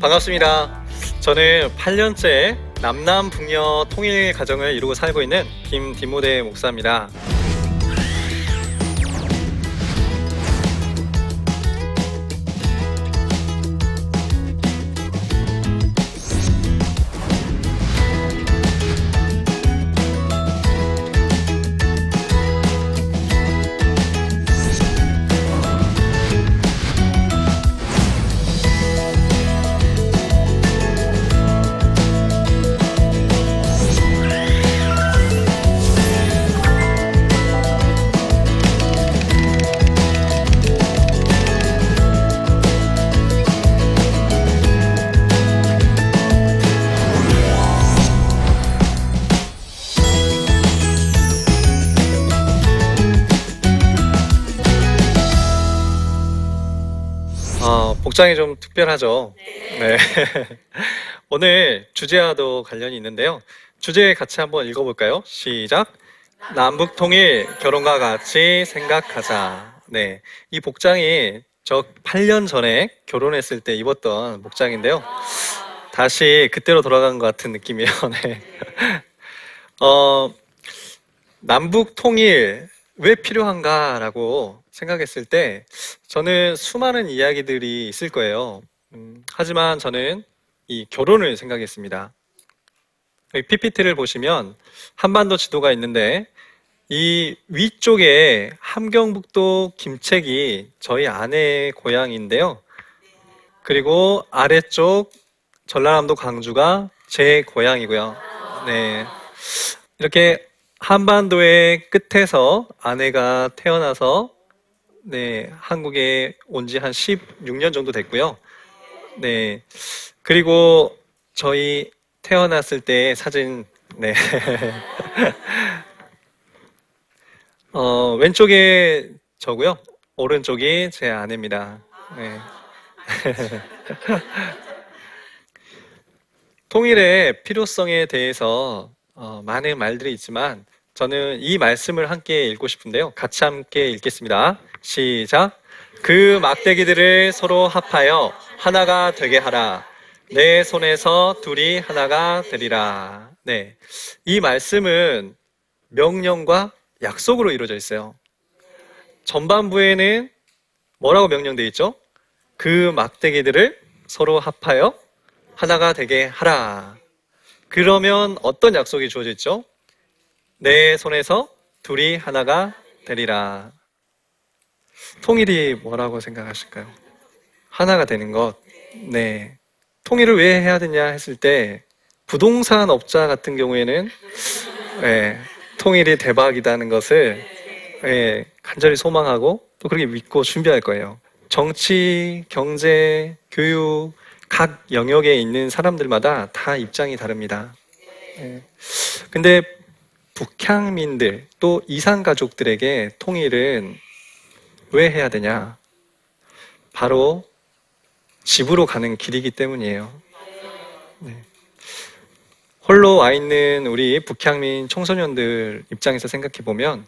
반갑습니다. 저는 8년째 남남 북녀 통일 가정을 이루고 살고 있는 김디모데 목사입니다. 복장이 좀 특별하죠. 네. 오늘 주제와도 관련이 있는데요. 주제 같이 한번 읽어볼까요? 시작. 남북통일 결혼과 같이 생각하자. 네, 이 복장이 저 8년 전에 결혼했을 때 입었던 복장인데요. 다시 그때로 돌아간 것 같은 느낌이에요. 네. 남북통일 왜 필요한가라고 생각했을 때 저는 수많은 이야기들이 있을 거예요. 하지만 저는 이 결혼을 생각했습니다. PPT를 보시면 한반도 지도가 있는데 이 위쪽에 함경북도 김책이 저희 아내의 고향인데요. 그리고 아래쪽 전라남도 광주가 제 고향이고요. 네, 이렇게 한반도의 끝에서 아내가 태어나서 네, 한국에 온 지 한 16년 정도 됐고요. 네, 그리고 저희 태어났을 때 사진, 네. 왼쪽에 저고요. 오른쪽이 제 아내입니다. 네. 통일의 필요성에 대해서 많은 말들이 있지만 저는 이 말씀을 함께 읽고 싶은데요. 같이 함께 읽겠습니다. 시작. 그 막대기들을 서로 합하여 하나가 되게 하라. 내 손에서 둘이 하나가 되리라. 네, 이 말씀은 명령과 약속으로 이루어져 있어요. 전반부에는 뭐라고 명령되어 있죠? 그 막대기들을 서로 합하여 하나가 되게 하라. 그러면 어떤 약속이 주어져 있죠? 내 손에서 둘이 하나가 되리라. 통일이 뭐라고 생각하실까요? 하나가 되는 것. 네. 통일을 왜 해야 되냐 했을 때 부동산 업자 같은 경우에는 네, 통일이 대박이라는 것을 네, 간절히 소망하고 또 그렇게 믿고 준비할 거예요. 정치, 경제, 교육 각 영역에 있는 사람들마다 다 입장이 다릅니다. 네. 근데 북향민들 또 이산가족들에게 통일은 왜 해야 되냐? 바로 집으로 가는 길이기 때문이에요. 네. 홀로 와 있는 우리 북향민 청소년들 입장에서 생각해 보면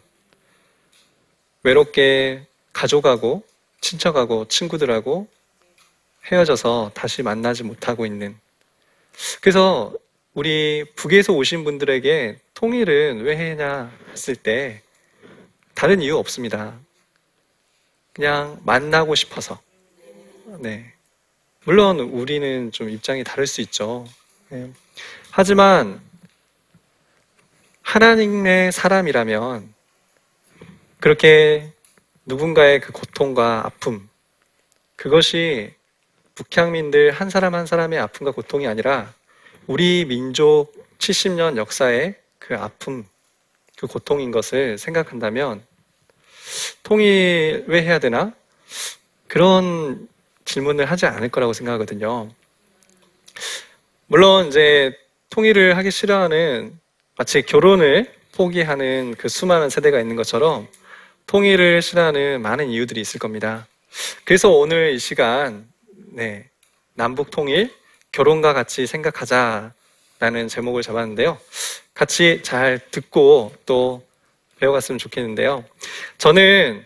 외롭게 가족하고 친척하고 친구들하고 헤어져서 다시 만나지 못하고 있는, 그래서 우리 북에서 오신 분들에게 통일은 왜 해냐 했을 때 다른 이유 없습니다. 그냥 만나고 싶어서. 네. 물론 우리는 좀 입장이 다를 수 있죠. 네. 하지만 하나님의 사람이라면 그렇게 누군가의 그 고통과 아픔, 그것이 북향민들 한 사람 한 사람의 아픔과 고통이 아니라 우리 민족 70년 역사의 그 아픔, 그 고통인 것을 생각한다면 통일 왜 해야 되나? 그런 질문을 하지 않을 거라고 생각하거든요. 물론 이제 통일을 하기 싫어하는, 마치 결혼을 포기하는 그 수많은 세대가 있는 것처럼 통일을 싫어하는 많은 이유들이 있을 겁니다. 그래서 오늘 이 시간 남북 통일, 결혼과 같이 생각하자라는 제목을 잡았는데요. 같이 잘 듣고 또 배워갔으면 좋겠는데요. 저는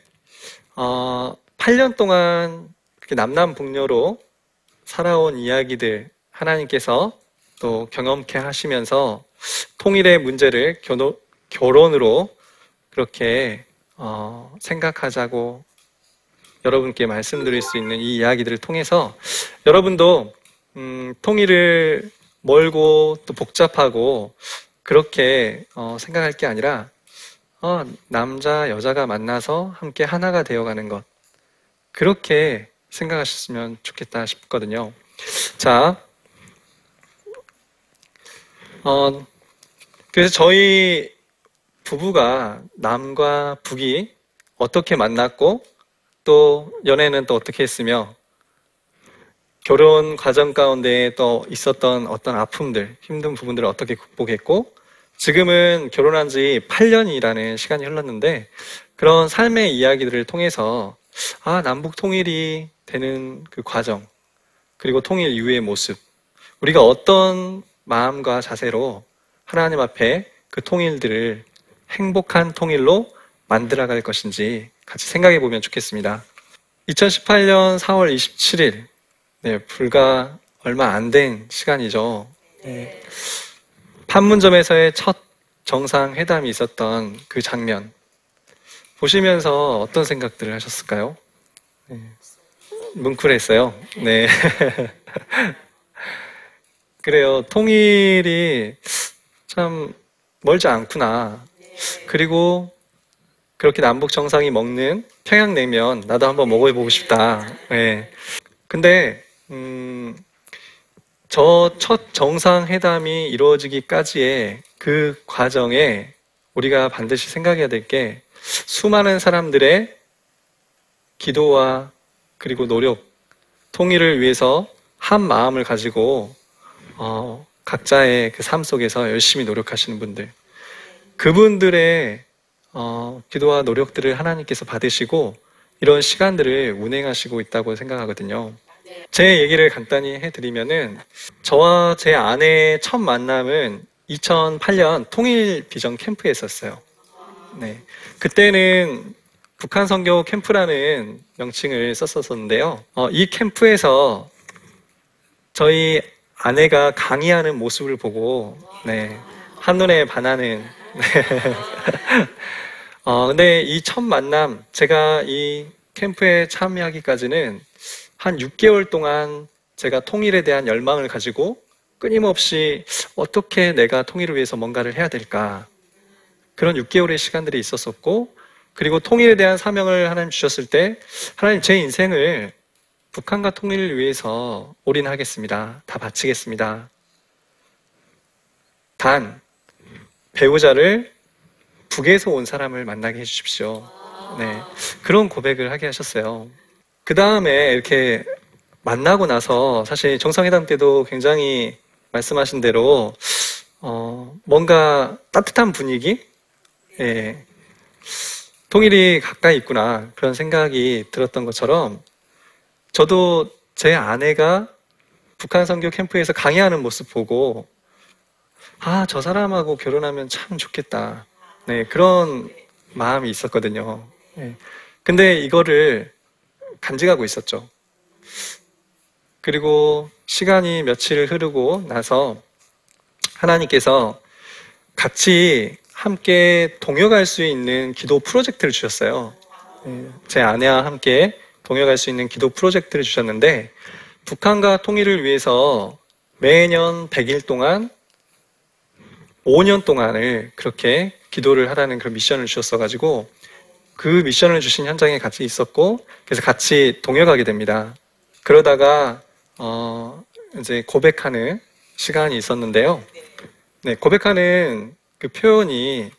8년 동안 남남북녀로 살아온 이야기들 하나님께서 또 경험케 하시면서 통일의 문제를 결혼으로 그렇게 생각하자고 여러분께 말씀드릴 수 있는 이 이야기들을 통해서 여러분도 통일을 멀고 또 복잡하고 그렇게 생각할 게 아니라 남자 여자가 만나서 함께 하나가 되어가는 것, 그렇게 생각하셨으면 좋겠다 싶거든요. 자, 그래서 저희 부부가 남과 북이 어떻게 만났고 또 연애는 또 어떻게 했으며 결혼 과정 가운데 또 있었던 어떤 아픔들, 힘든 부분들을 어떻게 극복했고, 지금은 결혼한 지 8년이라는 시간이 흘렀는데 그런 삶의 이야기들을 통해서 남북 통일이 되는 그 과정, 그리고 통일 이후의 모습, 우리가 어떤 마음과 자세로 하나님 앞에 그 통일들을 행복한 통일로 만들어갈 것인지 같이 생각해 보면 좋겠습니다. 2018년 4월 27일, 불과 얼마 안 된 시간이죠. 판문점에서의 첫 정상회담이 있었던 그 장면 보시면서 어떤 생각들을 하셨을까요? 뭉클했어요. 그래요. 통일이 참 멀지 않구나. 그리고 그렇게 남북 정상이 먹는 평양냉면 나도 한번 먹어보고 싶다. 근데 저 첫 정상회담이 이루어지기까지의 그 과정에 우리가 반드시 생각해야 될 게 수많은 사람들의 기도와 그리고 노력, 통일을 위해서 한 마음을 가지고 각자의 그 삶 속에서 열심히 노력하시는 분들, 그분들의 기도와 노력들을 하나님께서 받으시고 이런 시간들을 운행하시고 있다고 생각하거든요. 제 얘기를 간단히 해드리면은, 저와 제 아내의 첫 만남은 2008년 통일 비전 캠프에 있었어요. 그때는 북한 선교 캠프라는 명칭을 썼었는데요. 이 캠프에서 저희 아내가 강의하는 모습을 보고 한눈에 반하는. 근데 이 첫 만남, 제가 이 캠프에 참여하기까지는 한 6개월 동안 제가 통일에 대한 열망을 가지고 끊임없이 어떻게 내가 통일을 위해서 뭔가를 해야 될까, 그런 6개월의 시간들이 있었었고, 그리고 통일에 대한 사명을 하나님 주셨을 때 하나님, 제 인생을 북한과 통일을 위해서 올인하겠습니다. 다 바치겠습니다. 단, 배우자를 북에서 온 사람을 만나게 해주십시오. 그런 고백을 하게 하셨어요. 그 다음에 이렇게 만나고 나서 사실 정상회담 때도 굉장히 말씀하신 대로 뭔가 따뜻한 분위기? 통일이 가까이 있구나, 그런 생각이 들었던 것처럼 저도 제 아내가 북한 선교 캠프에서 강의하는 모습 보고 저 사람하고 결혼하면 참 좋겠다, 그런 마음이 있었거든요. 근데 이거를 간직하고 있었죠. 그리고 시간이 며칠을 흐르고 나서 하나님께서 같이 함께 동역할 수 있는 기도 프로젝트를 주셨어요. 제 아내와 함께 동역할 수 있는 기도 프로젝트를 주셨는데, 북한과 통일을 위해서 매년 100일 동안 5년 동안을 그렇게 기도를 하라는 그런 미션을 주셨어가지고 그 미션을 주신 현장에 같이 있었고, 그래서 같이 동역하게 됩니다. 그러다가 이제 고백하는 시간이 있었는데요. 네, 고백하는 그 표현이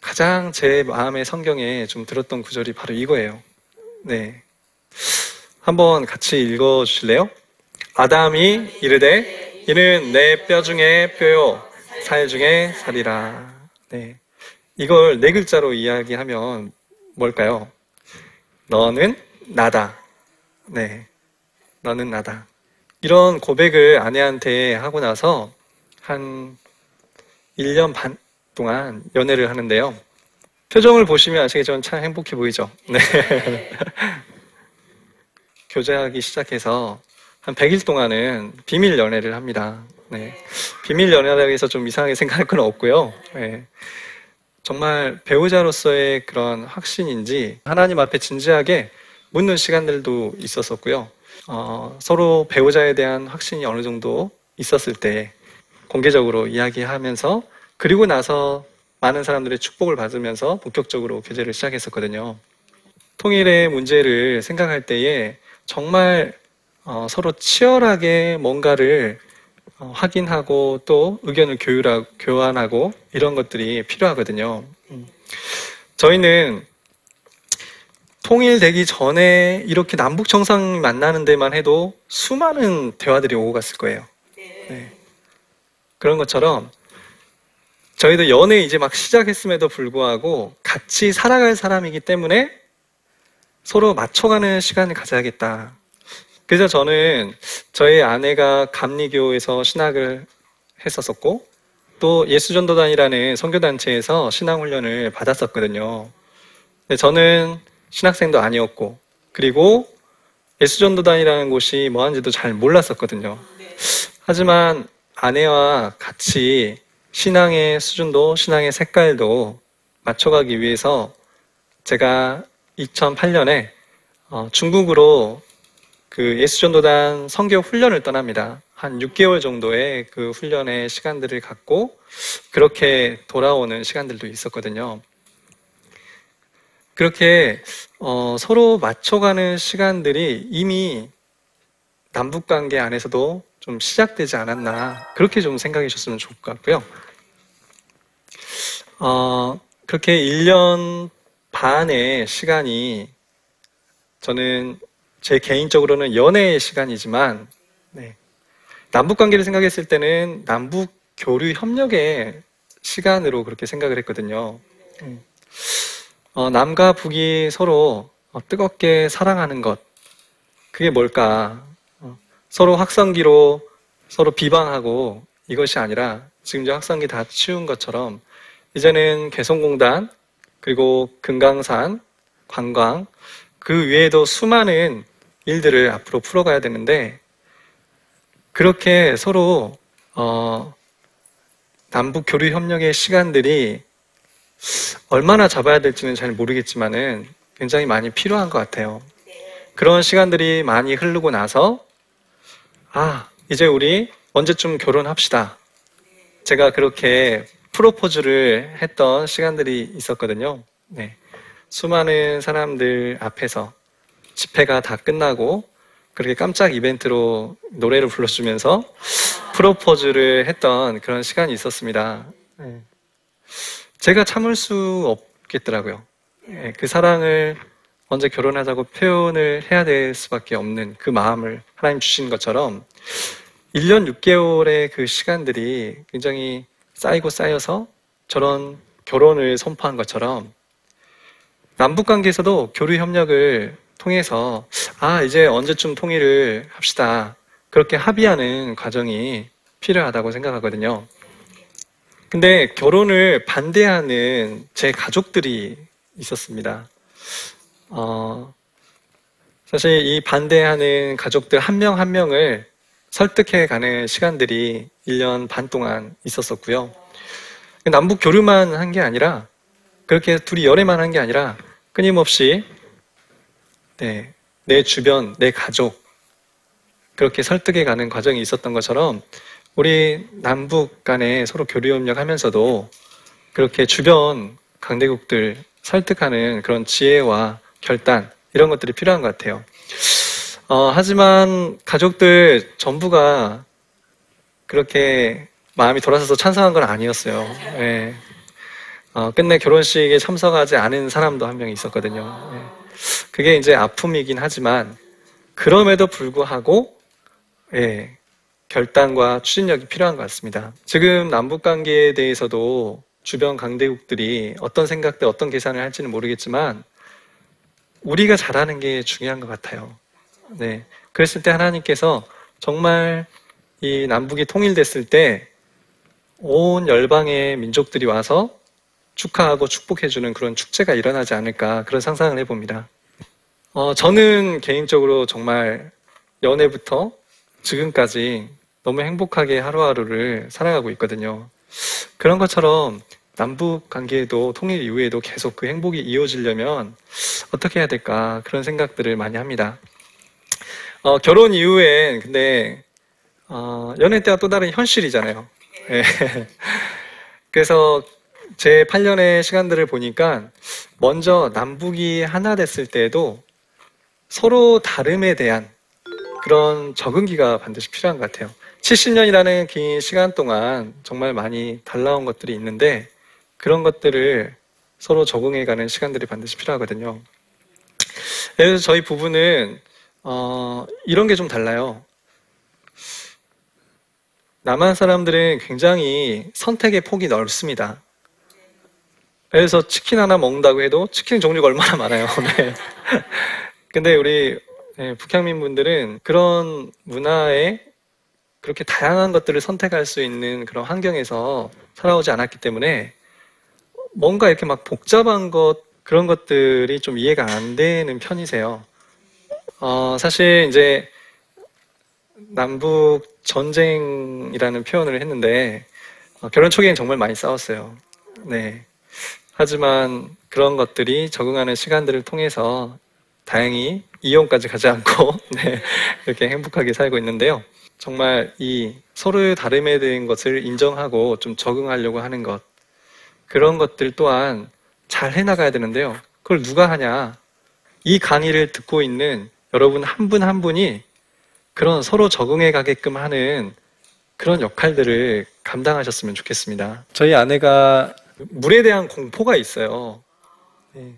가장 제 마음의 성경에 좀 들었던 구절이 바로 이거예요. 네, 한번 같이 읽어주실래요? 아담이 이르되 이는 내 뼈 중에 뼈요 살 중에 살이라. 네, 이걸 네 글자로 이야기하면 뭘까요? 너는 나다. 네, 너는 나다. 이런 고백을 아내한테 하고 나서 한 1년 반 동안 연애를 하는데요. 표정을 보시면 아시겠지만 참 행복해 보이죠? 네. 교제하기 시작해서 한 100일 동안은 비밀 연애를 합니다. 네. 비밀 연애라고 해서 좀 이상하게 생각할 건 없고요. 네. 정말 배우자로서의 그런 확신인지 하나님 앞에 진지하게 묻는 시간들도 있었었고요. 서로 배우자에 대한 확신이 어느 정도 있었을 때 공개적으로 이야기하면서 그리고 나서 많은 사람들의 축복을 받으면서 본격적으로 교제를 시작했었거든요. 통일의 문제를 생각할 때에 정말 서로 치열하게 뭔가를 확인하고 또 의견을 교환하고 이런 것들이 필요하거든요. 저희는 통일되기 전에 이렇게 남북 정상 만나는 데만 해도 수많은 대화들이 오고 갔을 거예요. 네. 그런 것처럼 저희도 연애 이제 막 시작했음에도 불구하고 같이 살아갈 사람이기 때문에 서로 맞춰가는 시간을 가져야겠다. 그래서 저는 저희 아내가 감리교에서 신학을 했었었고 또 예수전도단이라는 선교단체에서 신앙훈련을 받았었거든요. 근데 저는 신학생도 아니었고 그리고 예수전도단이라는 곳이 뭐 하는지도 잘 몰랐었거든요. 하지만 아내와 같이 신앙의 수준도 신앙의 색깔도 맞춰가기 위해서 제가 2008년에 중국으로 그 예수전도단 선교 훈련을 떠납니다. 한 6개월 정도의 그 훈련의 시간들을 갖고 그렇게 돌아오는 시간들도 있었거든요. 그렇게 서로 맞춰가는 시간들이 이미 남북관계 안에서도 좀 시작되지 않았나 그렇게 좀 생각해 주셨으면 좋을 것 같고요. 그렇게 1년 반의 시간이 저는 제 개인적으로는 연애의 시간이지만 네, 남북관계를 생각했을 때는 남북교류협력의 시간으로 그렇게 생각을 했거든요. 남과 북이 서로 뜨겁게 사랑하는 것 그게 뭘까? 서로 확성기로 서로 비방하고 이것이 아니라 지금 이제 확성기 다 치운 것처럼 이제는 개성공단 그리고 금강산, 관광 그 외에도 수많은 일들을 앞으로 풀어가야 되는데 그렇게 서로 남북 교류 협력의 시간들이 얼마나 잡아야 될지는 잘 모르겠지만은 굉장히 많이 필요한 것 같아요. 그런 시간들이 많이 흐르고 나서 아, 이제 우리 언제쯤 결혼합시다. 제가 그렇게 프로포즈를 했던 시간들이 있었거든요. 네. 수많은 사람들 앞에서 집회가 다 끝나고 그렇게 깜짝 이벤트로 노래를 불러주면서 프로포즈를 했던 그런 시간이 있었습니다. 네. 제가 참을 수 없겠더라고요. 네. 그 사랑을 언제 결혼하자고 표현을 해야 될 수밖에 없는 그 마음을 하나님 주신 것처럼 1년 6개월의 그 시간들이 굉장히 쌓이고 쌓여서 저런 결혼을 선포한 것처럼 남북관계에서도 교류협력을 통해서 아, 이제 언제쯤 통일을 합시다. 그렇게 합의하는 과정이 필요하다고 생각하거든요. 근데 결혼을 반대하는 제 가족들이 있었습니다. 사실 이 반대하는 가족들 한 명 한 명을 설득해가는 시간들이 1년 반 동안 있었었고요. 남북 교류만 한 게 아니라 그렇게 둘이 연애만 한 게 아니라 끊임없이 네, 내 주변, 내 가족 그렇게 설득해가는 과정이 있었던 것처럼 우리 남북 간에 서로 교류협력하면서도 그렇게 주변 강대국들 설득하는 그런 지혜와 결단 이런 것들이 필요한 것 같아요. 하지만 가족들 전부가 그렇게 마음이 돌아서서 찬성한 건 아니었어요. 예. 끝내 결혼식에 참석하지 않은 사람도 한 명 있었거든요. 예. 그게 이제 아픔이긴 하지만 그럼에도 불구하고 예, 결단과 추진력이 필요한 것 같습니다. 지금 남북관계에 대해서도 주변 강대국들이 어떤 생각대 어떤 계산을 할지는 모르겠지만 우리가 잘하는 게 중요한 것 같아요. 네, 그랬을 때 하나님께서 정말 이 남북이 통일됐을 때 온 열방의 민족들이 와서 축하하고 축복해주는 그런 축제가 일어나지 않을까 그런 상상을 해봅니다. 저는 개인적으로 정말 연애부터 지금까지 너무 행복하게 하루하루를 살아가고 있거든요. 그런 것처럼 남북 관계에도 통일 이후에도 계속 그 행복이 이어지려면 어떻게 해야 될까 그런 생각들을 많이 합니다. 결혼 이후엔 근데 연애 때와 또 다른 현실이잖아요. 네. 그래서 제 8년의 시간들을 보니까 먼저 남북이 하나 됐을 때에도 서로 다름에 대한 그런 적응기가 반드시 필요한 것 같아요. 70년이라는 긴 시간 동안 정말 많이 달라온 것들이 있는데 그런 것들을 서로 적응해가는 시간들이 반드시 필요하거든요. 그래서 저희 부부는 이런 게 좀 달라요. 남한 사람들은 굉장히 선택의 폭이 넓습니다. 그래서 치킨 하나 먹는다고 해도 치킨 종류가 얼마나 많아요. 네. 근데 우리 북향민 분들은 그런 문화에 그렇게 다양한 것들을 선택할 수 있는 그런 환경에서 살아오지 않았기 때문에 뭔가 이렇게 막 복잡한 것 그런 것들이 좀 이해가 안 되는 편이세요. 사실 이제 남북 전쟁이라는 표현을 했는데 결혼 초기엔 정말 많이 싸웠어요. 네. 하지만 그런 것들이 적응하는 시간들을 통해서 다행히 이혼까지 가지 않고 네, 이렇게 행복하게 살고 있는데요. 정말 이 서로의 다름에 대한 것을 인정하고 좀 적응하려고 하는 것 그런 것들 또한 잘 해나가야 되는데요. 그걸 누가 하냐? 이 강의를 듣고 있는 여러분 한 분 한 분이 그런 서로 적응해 가게끔 하는 그런 역할들을 감당하셨으면 좋겠습니다. 저희 아내가 물에 대한 공포가 있어요. 네.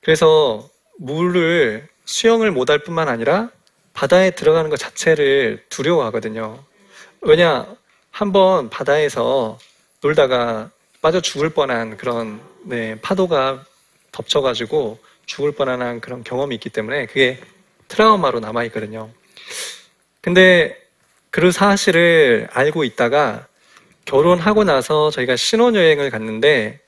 그래서 물을 수영을 못할 뿐만 아니라 바다에 들어가는 것 자체를 두려워하거든요. 왜냐, 한번 바다에서 놀다가 빠져 죽을 뻔한 그런 네, 파도가 덮쳐가지고 죽을 뻔한 그런 경험이 있기 때문에 그게 트라우마로 남아있거든요. 근데 그 사실을 알고 있다가 결혼하고 나서 저희가 신혼여행을 갔는데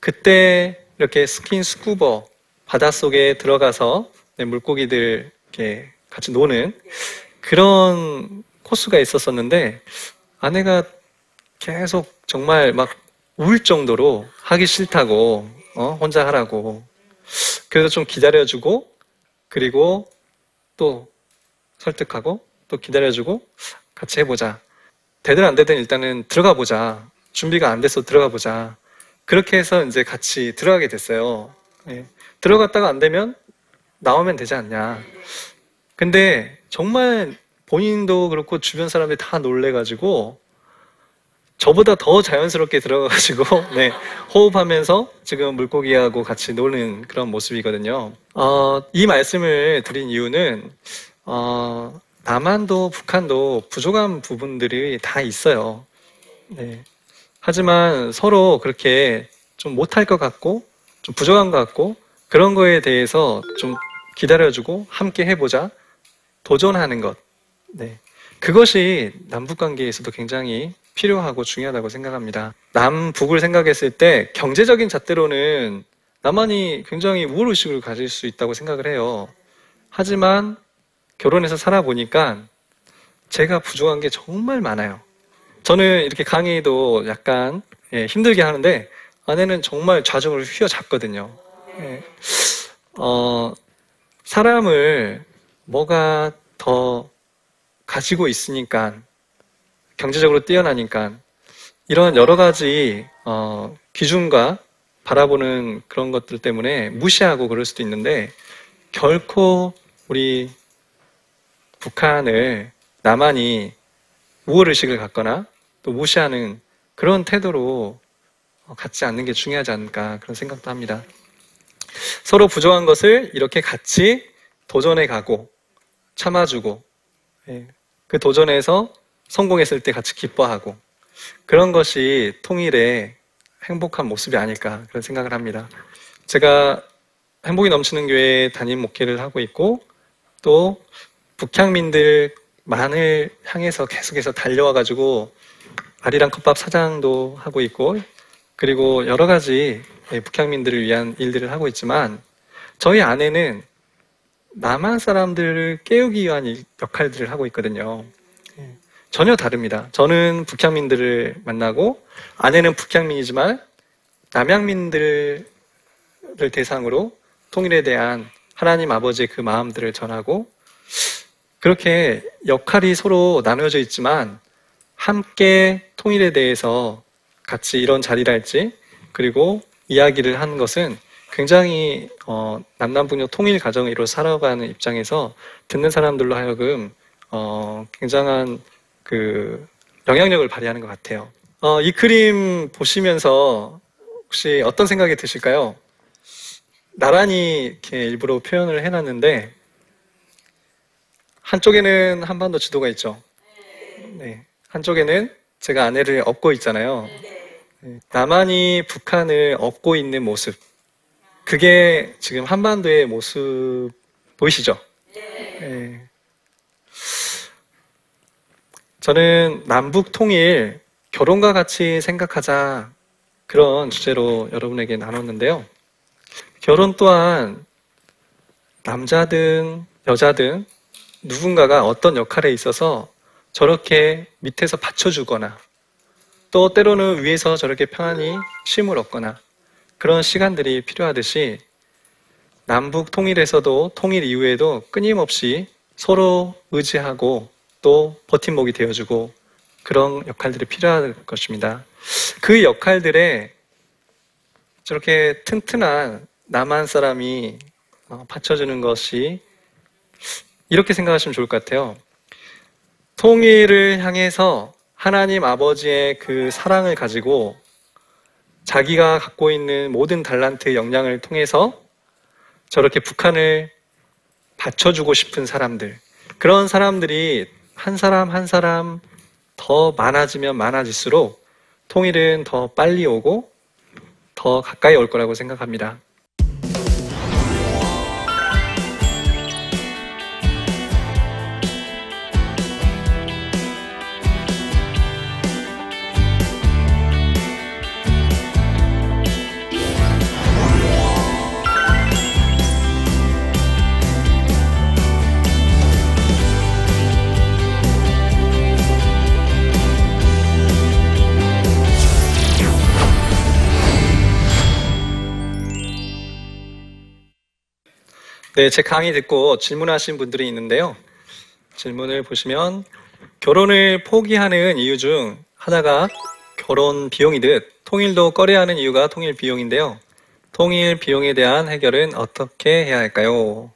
그때 이렇게 스킨스쿠버 바닷속에 들어가서 네, 물고기들 이렇게 같이 노는 그런 코스가 있었었는데 아내가 계속 정말 막 울 정도로 하기 싫다고 혼자 하라고 그래서 좀 기다려주고 그리고 또 설득하고 또 기다려주고 같이 해보자 되든 안 되든 일단은 들어가 보자 준비가 안 돼서 들어가 보자 그렇게 해서 이제 같이 들어가게 됐어요. 네. 들어갔다가 안 되면 나오면 되지 않냐. 근데 정말 본인도 그렇고 주변 사람들이 다 놀래가지고 저보다 더 자연스럽게 들어가가지고 네, 호흡하면서 지금 물고기하고 같이 노는 그런 모습이거든요. 이 말씀을 드린 이유는 남한도 북한도 부족한 부분들이 다 있어요. 네. 하지만 서로 그렇게 좀 못할 것 같고 좀 부족한 것 같고 그런 거에 대해서 좀 기다려주고 함께 해보자 도전하는 것 네. 그것이 남북관계에서도 굉장히 필요하고 중요하다고 생각합니다. 남북을 생각했을 때 경제적인 잣대로는 남한이 굉장히 우월의식을 가질 수 있다고 생각을 해요. 하지만 결혼해서 살아보니까 제가 부족한 게 정말 많아요. 저는 이렇게 강의도 약간 힘들게 하는데 아내는 정말 좌중을 휘어잡거든요. 네. 사람을 뭐가 더 가지고 있으니까 경제적으로 뛰어나니까 이런 여러 가지 기준과 바라보는 그런 것들 때문에 무시하고 그럴 수도 있는데 결코 우리 북한을 남한이 우월의식을 갖거나 또 무시하는 그런 태도로 갖지 않는 게 중요하지 않을까 그런 생각도 합니다. 서로 부족한 것을 이렇게 같이 도전해 가고 참아주고 그 도전에서 성공했을 때 같이 기뻐하고 그런 것이 통일의 행복한 모습이 아닐까 그런 생각을 합니다. 제가 행복이 넘치는 교회 담임 목회를 하고 있고 또 북향민들만을 향해서 계속해서 달려와가지고 아리랑 컵밥 사장도 하고 있고 그리고 여러 가지 북향민들을 위한 일들을 하고 있지만 저희 안에는 남한 사람들을 깨우기 위한 역할들을 하고 있거든요. 전혀 다릅니다. 저는 북향민들을 만나고 아내는 북향민이지만 남향민들을 대상으로 통일에 대한 하나님 아버지의 그 마음들을 전하고 그렇게 역할이 서로 나눠져 있지만 함께 통일에 대해서 같이 이런 자리랄지 그리고 이야기를 하는 것은 굉장히 남남북녀 통일 가정을 이루어 살아가는 입장에서 듣는 사람들로 하여금 굉장한 그 영향력을 발휘하는 것 같아요. 이 그림 보시면서 혹시 어떤 생각이 드실까요? 나란히 이렇게 일부러 표현을 해놨는데 한쪽에는 한반도 지도가 있죠. 네. 한쪽에는 제가 아내를 업고 있잖아요. 남한이 북한을 업고 있는 모습, 그게 지금 한반도의 모습 보이시죠? 네. 저는 남북 통일, 결혼과 같이 생각하자 그런 주제로 여러분에게 나눴는데요. 결혼 또한 남자든 여자든 누군가가 어떤 역할에 있어서 저렇게 밑에서 받쳐주거나 또 때로는 위에서 저렇게 편안히 쉼을 얻거나 그런 시간들이 필요하듯이 남북 통일에서도 통일 이후에도 끊임없이 서로 의지하고 또 버팀목이 되어주고 그런 역할들이 필요할 것입니다. 그 역할들에 저렇게 튼튼한 남한 사람이 받쳐주는 것이 이렇게 생각하시면 좋을 것 같아요. 통일을 향해서 하나님 아버지의 그 사랑을 가지고 자기가 갖고 있는 모든 달란트 역량을 통해서 저렇게 북한을 받쳐주고 싶은 사람들, 그런 사람들이 한 사람 한 사람 더 많아지면 많아질수록 통일은 더 빨리 오고 더 가까이 올 거라고 생각합니다. 네, 제 강의 듣고 질문하신 분들이 있는데요. 질문을 보시면 결혼을 포기하는 이유 중 하나가 결혼 비용이듯 통일도 꺼려하는 이유가 통일 비용인데요. 통일 비용에 대한 해결은 어떻게 해야 할까요?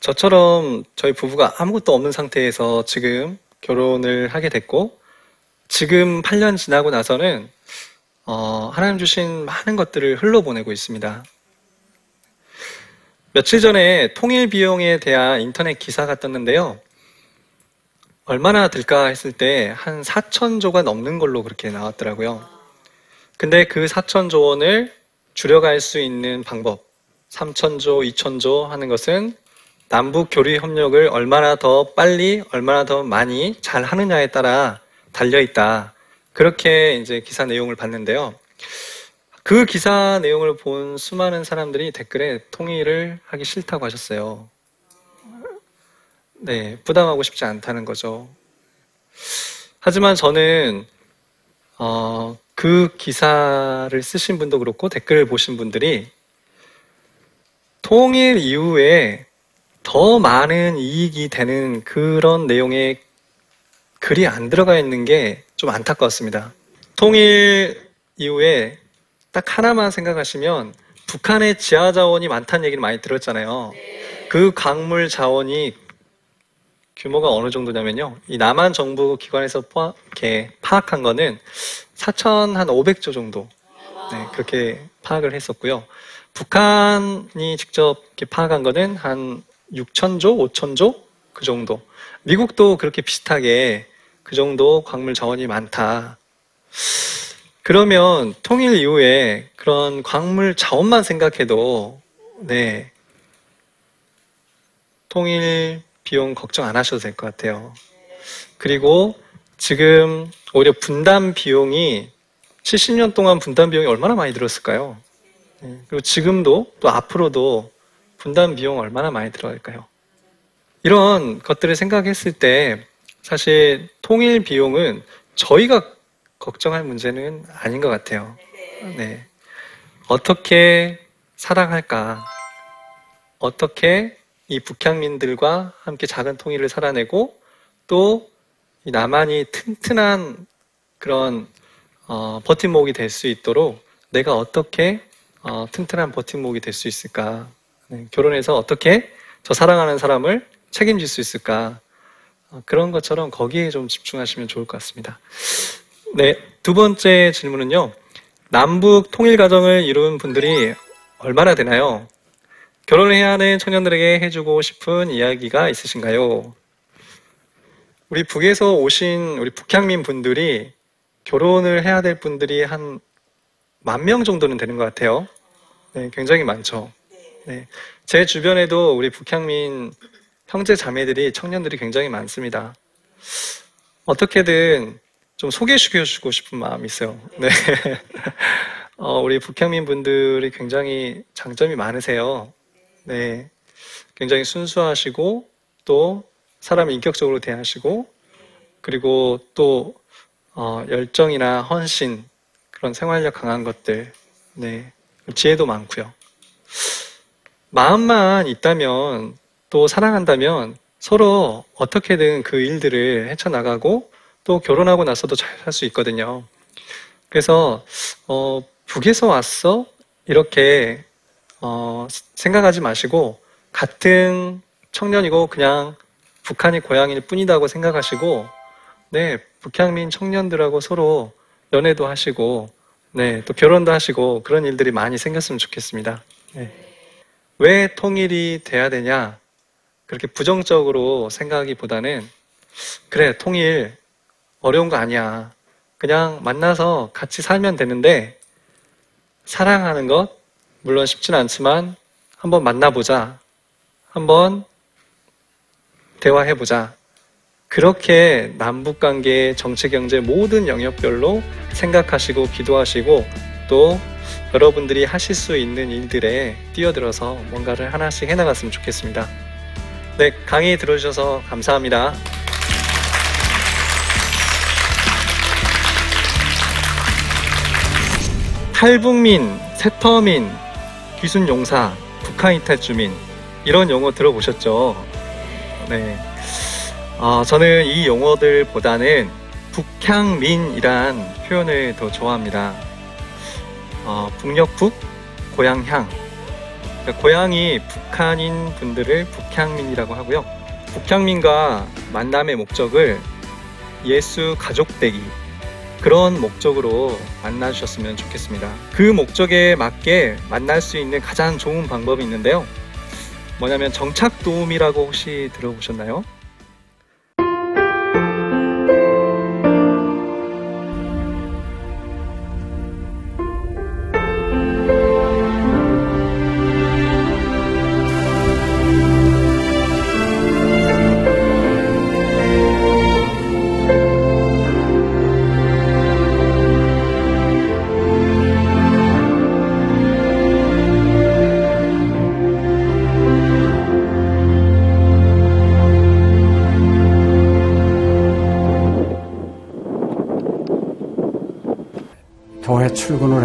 저처럼 저희 부부가 아무것도 없는 상태에서 지금 결혼을 하게 됐고 지금 8년 지나고 나서는 하나님 주신 많은 것들을 흘러보내고 있습니다. 며칠 전에 통일 비용에 대한 인터넷 기사가 떴는데요. 얼마나 들까 했을 때 한 4,000조가 넘는 걸로 그렇게 나왔더라고요. 근데 그 4,000조 원을 줄여갈 수 있는 방법, 3,000조, 2,000조 하는 것은 남북 교류 협력을 얼마나 더 빨리, 얼마나 더 많이 잘 하느냐에 따라 달려있다. 그렇게 이제 기사 내용을 봤는데요. 그 기사 내용을 본 수많은 사람들이 댓글에 통일을 하기 싫다고 하셨어요. 네, 부담하고 싶지 않다는 거죠. 하지만 저는 그 기사를 쓰신 분도 그렇고 댓글을 보신 분들이 통일 이후에 더 많은 이익이 되는 그런 내용의 글이 안 들어가 있는 게 좀 안타까웠습니다. 통일 이후에 딱 하나만 생각하시면 북한의 지하자원이 많다는 얘기를 많이 들었잖아요. 그 광물 자원이 규모가 어느 정도냐면요. 이 남한 정부 기관에서 이렇게 파악한 거는 4,500조 정도. 네, 그렇게 파악을 했었고요. 북한이 직접 이렇게 파악한 거는 한 6,000조, 5,000조 그 정도. 미국도 그렇게 비슷하게 그 정도 광물 자원이 많다. 그러면 통일 이후에 그런 광물 자원만 생각해도 네, 통일 비용 걱정 안 하셔도 될 것 같아요. 그리고 지금 오히려 분담 비용이 70년 동안 분담 비용이 얼마나 많이 들었을까요? 그리고 지금도 또 앞으로도 분담 비용 얼마나 많이 들어갈까요? 이런 것들을 생각했을 때 사실 통일 비용은 저희가 걱정할 문제는 아닌 것 같아요. 네. 어떻게 살아갈까? 어떻게 이 북향민들과 함께 작은 통일을 살아내고 또 이 남한이 튼튼한 그런 버팀목이 될 수 있도록 내가 어떻게 튼튼한 버팀목이 될 수 있을까? 네, 결혼해서 어떻게 저 사랑하는 사람을 책임질 수 있을까? 그런 것처럼 거기에 좀 집중하시면 좋을 것 같습니다. 네, 두 번째 질문은요. 남북 통일 과정을 이룬 분들이 얼마나 되나요? 결혼을 해야 하는 청년들에게 해주고 싶은 이야기가 있으신가요? 우리 북에서 오신 우리 북향민 분들이 결혼을 해야 될 분들이 한 10,000명 정도는 되는 것 같아요. 네, 굉장히 많죠. 네, 제 주변에도 우리 북향민 형제 자매들이 청년들이 굉장히 많습니다. 어떻게든 좀 소개시켜주고 싶은 마음이 있어요. 네. 우리 북향민 분들이 굉장히 장점이 많으세요. 네, 굉장히 순수하시고 또 사람을 인격적으로 대하시고 그리고 또 열정이나 헌신 그런 생활력 강한 것들, 네, 지혜도 많고요. 마음만 있다면 또 사랑한다면 서로 어떻게든 그 일들을 헤쳐나가고 또 결혼하고 나서도 잘 살 수 있거든요. 그래서 북에서 왔어? 이렇게 생각하지 마시고 같은 청년이고 그냥 북한이 고향일 뿐이라고 생각하시고 네, 북향민 청년들하고 서로 연애도 하시고 네, 또 결혼도 하시고 그런 일들이 많이 생겼으면 좋겠습니다. 네. 왜 통일이 돼야 되냐? 그렇게 부정적으로 생각하기보다는 그래, 통일 어려운 거 아니야. 그냥 만나서 같이 살면 되는데 사랑하는 것 물론 쉽진 않지만 한번 만나보자. 한번 대화해보자. 그렇게 남북관계, 정치, 경제 모든 영역별로 생각하시고 기도하시고 또 여러분들이 하실 수 있는 일들에 뛰어들어서 뭔가를 하나씩 해나갔으면 좋겠습니다. 네, 강의 들어주셔서 감사합니다. 탈북민, 세터민, 귀순용사, 북한이탈주민 이런 용어 들어보셨죠? 네, 저는 이 용어들보다는 북향민이란 표현을 더 좋아합니다. 북녘북, 고향향. 그러니까 고향이 북한인 분들을 북향민이라고 하고요. 북향민과 만남의 목적을 예수 가족되기 그런 목적으로 만나주셨으면 좋겠습니다. 그 목적에 맞게 만날 수 있는 가장 좋은 방법이 있는데요. 뭐냐면 정착도우미라고 혹시 들어보셨나요? 출근을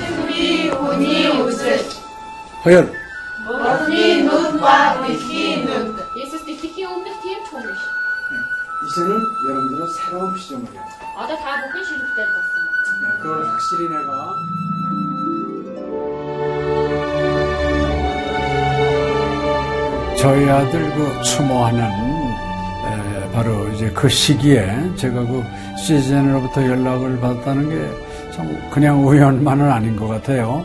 승비 운이 우슬 허연 머니 눈과 위키 눈 이제는 여러분들은 새로운 시점을 해요. 아들 다 먹기 싫을 때 봤어. 그걸 확실히 내가 저희 아들 그 추모하는 바로 이제 그 시기에 제가 그 CGN으로부터 연락을 받았다는 게 참 그냥 우연만은 아닌 것 같아요.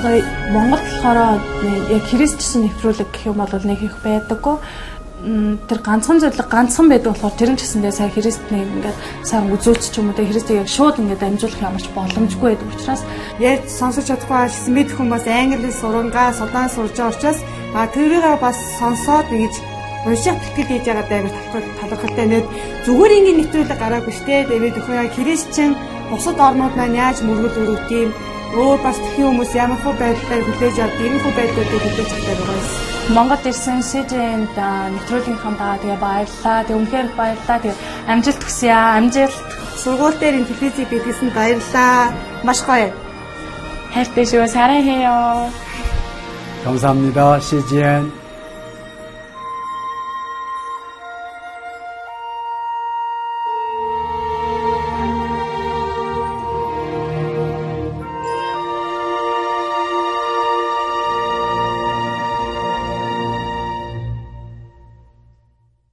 저희 Монгол болохоор яг Христчсэн нэвтрүүлэг гэх юм бол нэг их байдаггүй. Тэр ганцхан зөвлөг ганцхан байдаг болохоор тэр нь ч гэсэндээ сая Христний ингээд сайн үзүүлч ч юм уу тэ Христийг яг шууд ингээд амжуулах ямарч боломжгүй байдаг учраас ярь сонсож чадахгүй байсан мэд хүмүүс англи сурангаа судаан сурж байгаа учраас тэрийг бас сонсоод ингэж уншаа тэтгэл хийж байгаа даагаар талхалтай нэг зүгээр ингээд нэвтрүүлэг гараагүй штэ. Тэгээд өхөө Христчин бусад орнууд маань яаж мөргөл өрөвт юм өөр бас тхих хүмүүс ямар хөө байдлаар хүлээж авдаг юм хөө байдлуудыг хүлээж авдаг байгаас Монгол ирсэн СЖН-д нэвтрүүлгийнхаа дагаа тэгээ баярлаа. Тэг үнхээр баярлаа. Тэг амжилт хүсье аа. Амжилт. Сургууль дээр ин телевизэд бидлсэн баярлаа. Маш гоё. Хайртай шүү. 사랑해요. 감사합니다. CGN